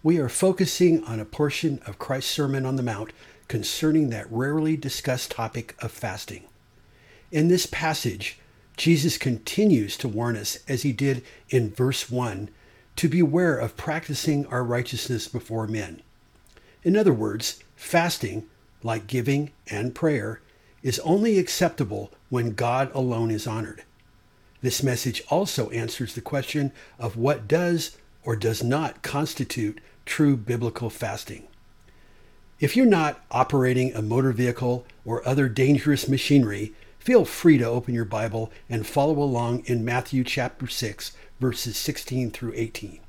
we are focusing on a portion of Christ's Sermon on the Mount concerning that rarely discussed topic of fasting. In this passage, Jesus continues to warn us, as He did in verse 1, to beware of practicing our righteousness before men. In other words, fasting, like giving and prayer, is only acceptable when God alone is honored. This message also answers the question of what does or does not constitute true biblical fasting. If you're not operating a motor vehicle or other dangerous machinery, feel free to open your Bible and follow along in Matthew chapter 6, verses 16 through 18.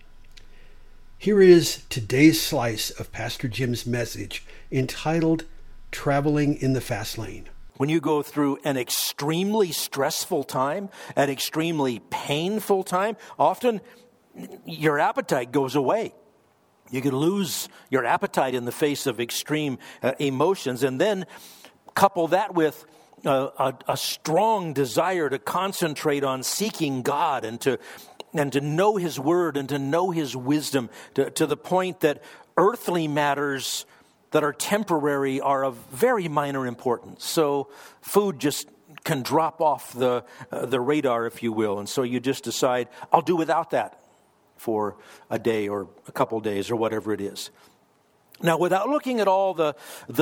Here is today's slice of Pastor Jim's message entitled, Traveling in the Fast Lane. When you go through an extremely stressful time, an extremely painful time, often your appetite goes away. You can lose your appetite in the face of extreme emotions, and then couple that with a strong desire to concentrate on seeking God and to know His Word and to know His wisdom to the point that earthly matters that are temporary are of very minor importance. So food just can drop off the radar, if you will, and so you just decide, I'll do without that for a day or a couple days or whatever it is. Now, without looking at all the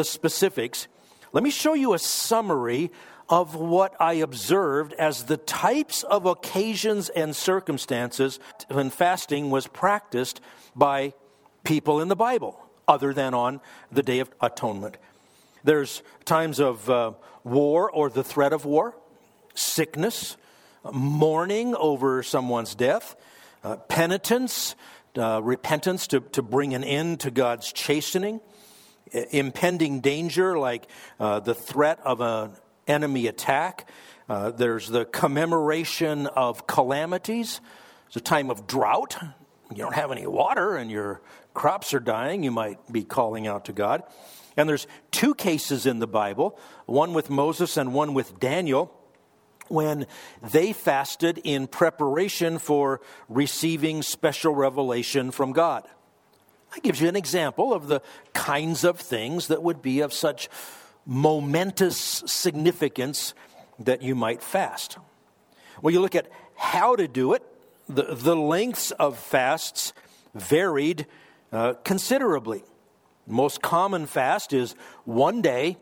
specifics, let me show you a summary of what I observed as the types of occasions and circumstances when fasting was practiced by people in the Bible, other than on the Day of Atonement. There's times of war or the threat of war, sickness, mourning over someone's death, repentance to bring an end to God's chastening, impending danger like the threat of an enemy attack. There's the commemoration of calamities. It's a time of drought. You don't have any water and your crops are dying. You might be calling out to God. And there's two cases in the Bible, one with Moses and one with Daniel, when they fasted in preparation for receiving special revelation from God. That gives you an example of the kinds of things that would be of such momentous significance that you might fast. Well, you look at how to do it. The lengths of fasts varied considerably. The most common fast is one day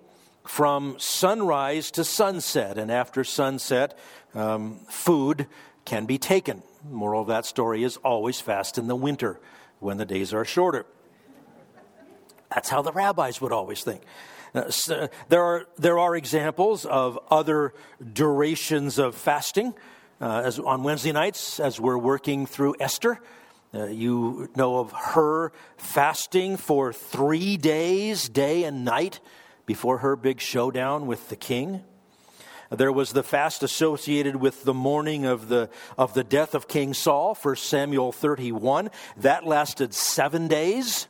from sunrise to sunset, and after sunset, food can be taken. The moral of that story is always fast in the winter when the days are shorter. That's how the rabbis would always think. So there are examples of other durations of fasting. As on Wednesday nights, as we're working through Esther, you know of her fasting for 3 days, day and night, before her big showdown with the king. There was the fast associated with the mourning of the death of King Saul, 1 Samuel 31. That lasted 7 days.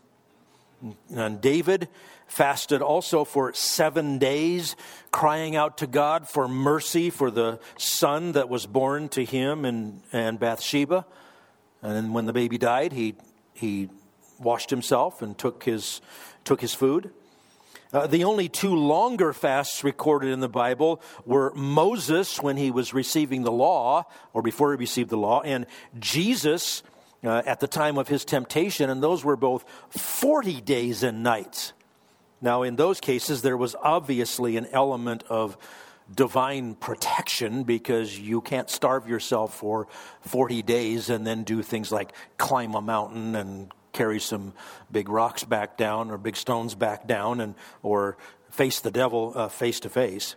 And David fasted also for 7 days, crying out to God for mercy for the son that was born to him and Bathsheba. And then when the baby died, he washed himself and took his food. The only two longer fasts recorded in the Bible were Moses when he was receiving the law, or before he received the law, and Jesus at the time of his temptation, and those were both 40 days and nights. Now, in those cases, there was obviously an element of divine protection because you can't starve yourself for 40 days and then do things like climb a mountain and carry some big rocks back down or big stones back down or face the devil face to face.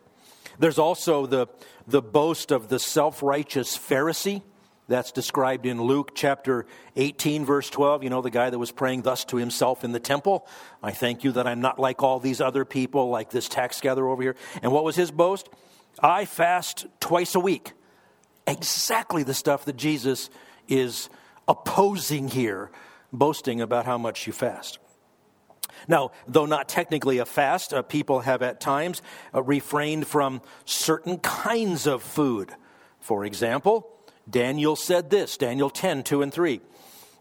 There's also the boast of the self-righteous Pharisee That's described in Luke chapter 18, verse 12. You know, the guy that was praying thus to himself in the temple. I thank you that I'm not like all these other people, like this tax gatherer over here. And what was his boast? I fast twice a week. Exactly the stuff that Jesus is opposing here, boasting about how much you fast. Now, though not technically a fast, people have at times refrained from certain kinds of food. For example, Daniel said this, Daniel 10, 2 and 3.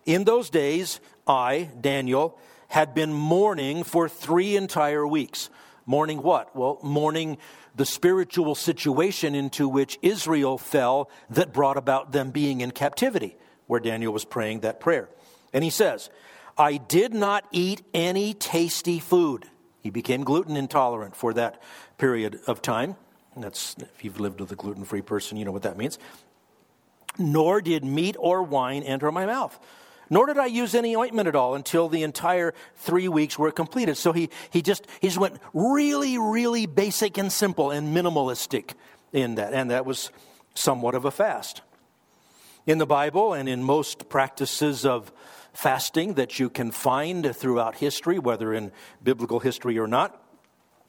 In those days, I, Daniel, had been mourning for 3 entire weeks. Mourning what? Well, mourning the spiritual situation into which Israel fell that brought about them being in captivity, where Daniel was praying that prayer. And he says, I did not eat any tasty food. He became gluten intolerant for that period of time. And that's, if you've lived with a gluten-free person, you know what that means. Nor did meat or wine enter my mouth. Nor did I use any ointment at all until the entire 3 weeks were completed. So he just went really, really basic and simple and minimalistic in that. And that was somewhat of a fast. In the Bible and in most practices of fasting that you can find throughout history, whether in biblical history or not,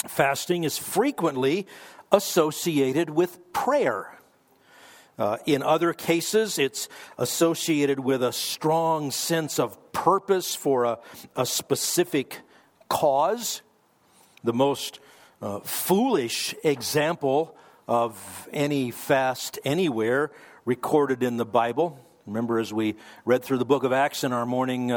fasting is frequently associated with prayer. In other cases, it's associated with a strong sense of purpose for a specific cause. The most foolish example of any fast anywhere recorded in the Bible. Remember, as we read through the book of Acts in our morning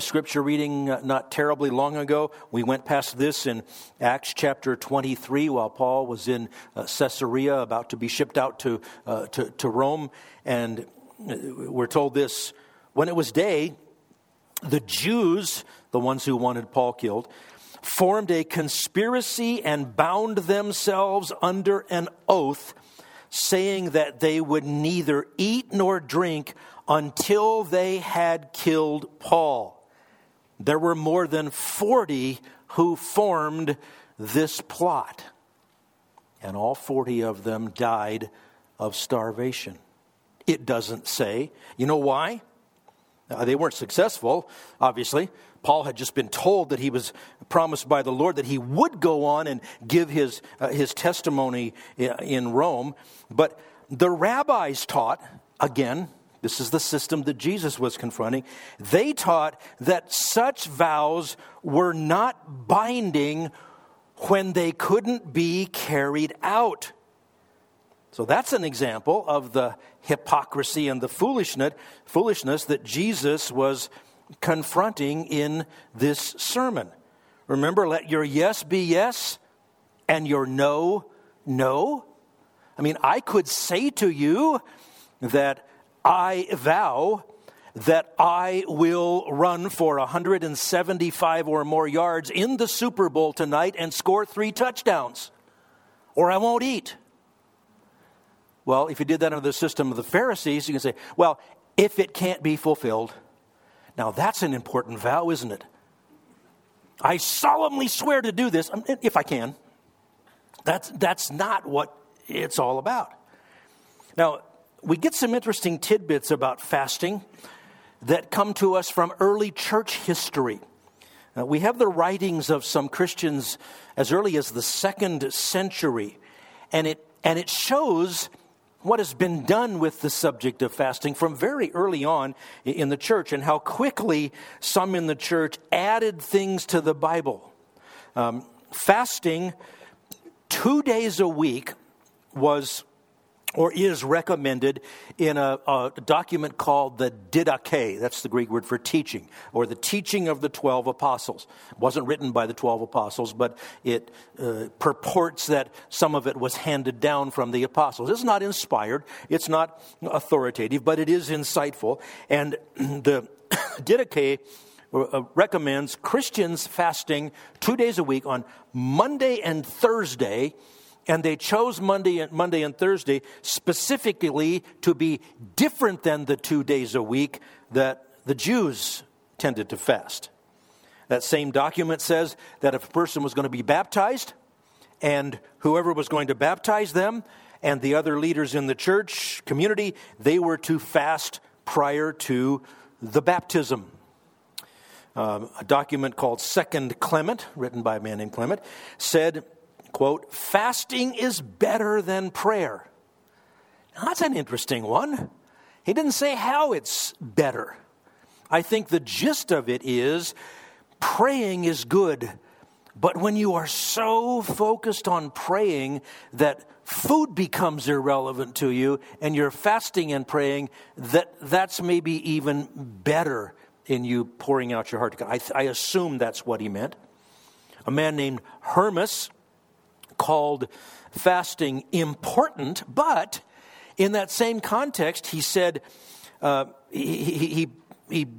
scripture reading not terribly long ago, we went past this in Acts chapter 23 while Paul was in Caesarea about to be shipped out to Rome. And we're told this, when it was day, the Jews, the ones who wanted Paul killed, formed a conspiracy and bound themselves under an oath, saying that they would neither eat nor drink until they had killed Paul. There were more than 40 who formed this plot, and all 40 of them died of starvation. It doesn't say. You know why? They weren't successful, obviously. Paul had just been told that he was promised by the Lord that he would go on and give his testimony in Rome. But the rabbis taught, again, this is the system that Jesus was confronting. They taught that such vows were not binding when they couldn't be carried out. So that's an example of the hypocrisy and the foolishness that Jesus was confronting in this sermon. Remember, let your yes be yes and your no, no. I mean, I could say to you that I vow that I will run for 175 or more yards in the Super Bowl tonight and score 3 touchdowns, or I won't eat. Well, if you did that under the system of the Pharisees, you can say, well, if it can't be fulfilled. Now, that's an important vow, isn't it? I solemnly swear to do this, if I can. That's not what it's all about. Now, we get some interesting tidbits about fasting that come to us from early church history. We have the writings of some Christians as early as the 2nd century, and it shows what has been done with the subject of fasting from very early on in the church, and how quickly some in the church added things to the Bible. Fasting 2 days a week was or is recommended in a document called the Didache. That's the Greek word for teaching, or the teaching of the 12 apostles. It wasn't written by the 12 apostles, but it purports that some of it was handed down from the apostles. It's not inspired, it's not authoritative, but it is insightful. And the Didache recommends Christians fasting 2 days a week on Monday and Thursday. And they chose Monday and Thursday specifically to be different than the 2 days a week that the Jews tended to fast. That same document says that if a person was going to be baptized, and whoever was going to baptize them and the other leaders in the church community, they were to fast prior to the baptism. A document called Second Clement, written by a man named Clement, said, quote, "Fasting is better than prayer." Now, that's an interesting one. He didn't say how it's better. I think the gist of it is praying is good, but when you are so focused on praying that food becomes irrelevant to you and you're fasting and praying, that's maybe even better in you pouring out your heart to God. I assume that's what he meant. A man named Hermas called fasting important, but in that same context, he said, he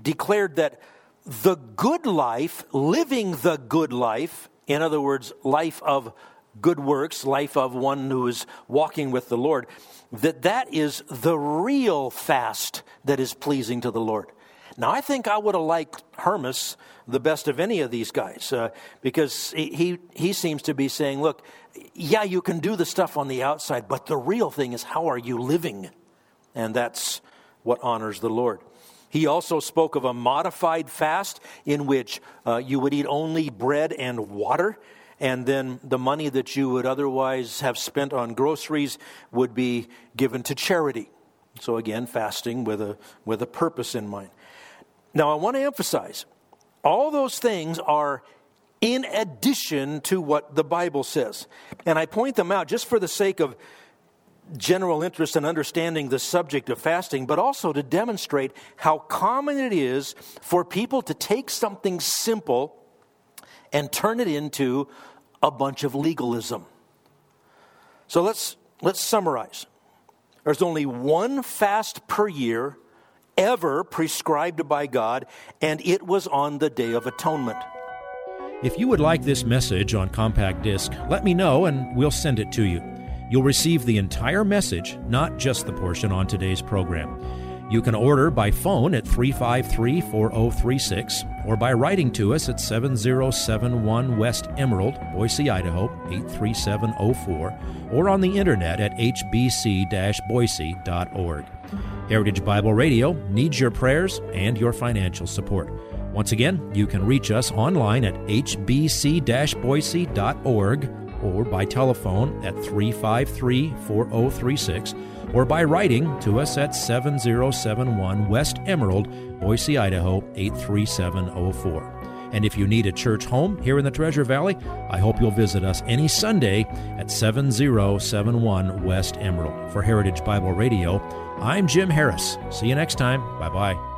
declared that the good life, living the good life, in other words, life of good works, life of one who is walking with the Lord, that is the real fast that is pleasing to the Lord. Now, I think I would have liked Hermas the best of any of these guys, because he seems to be saying, look, yeah, you can do the stuff on the outside, but the real thing is, how are you living? And that's what honors the Lord. He also spoke of a modified fast in which you would eat only bread and water, and then the money that you would otherwise have spent on groceries would be given to charity. So again, fasting with a purpose in mind. Now, I want to emphasize, all those things are in addition to what the Bible says. And I point them out just for the sake of general interest in understanding the subject of fasting, but also to demonstrate how common it is for people to take something simple and turn it into a bunch of legalism. So let's summarize. There's only one fast per year ever prescribed by God, and it was on the Day of Atonement. If you would like this message on compact disc, let me know and we'll send it to you. You'll receive the entire message, not just the portion on today's program. You can order by phone at 353-4036 or by writing to us at 7071 West Emerald, Boise, Idaho, 83704, or on the internet at hbc-boise.org. Heritage Bible Radio needs your prayers and your financial support. Once again, you can reach us online at hbc-boise.org or by telephone at 353-4036, or by writing to us at 7071 West Emerald, Boise, Idaho, 83704. And if you need a church home here in the Treasure Valley, I hope you'll visit us any Sunday at 7071 West Emerald. For Heritage Bible Radio, I'm Jim Harris. See you next time. Bye-bye.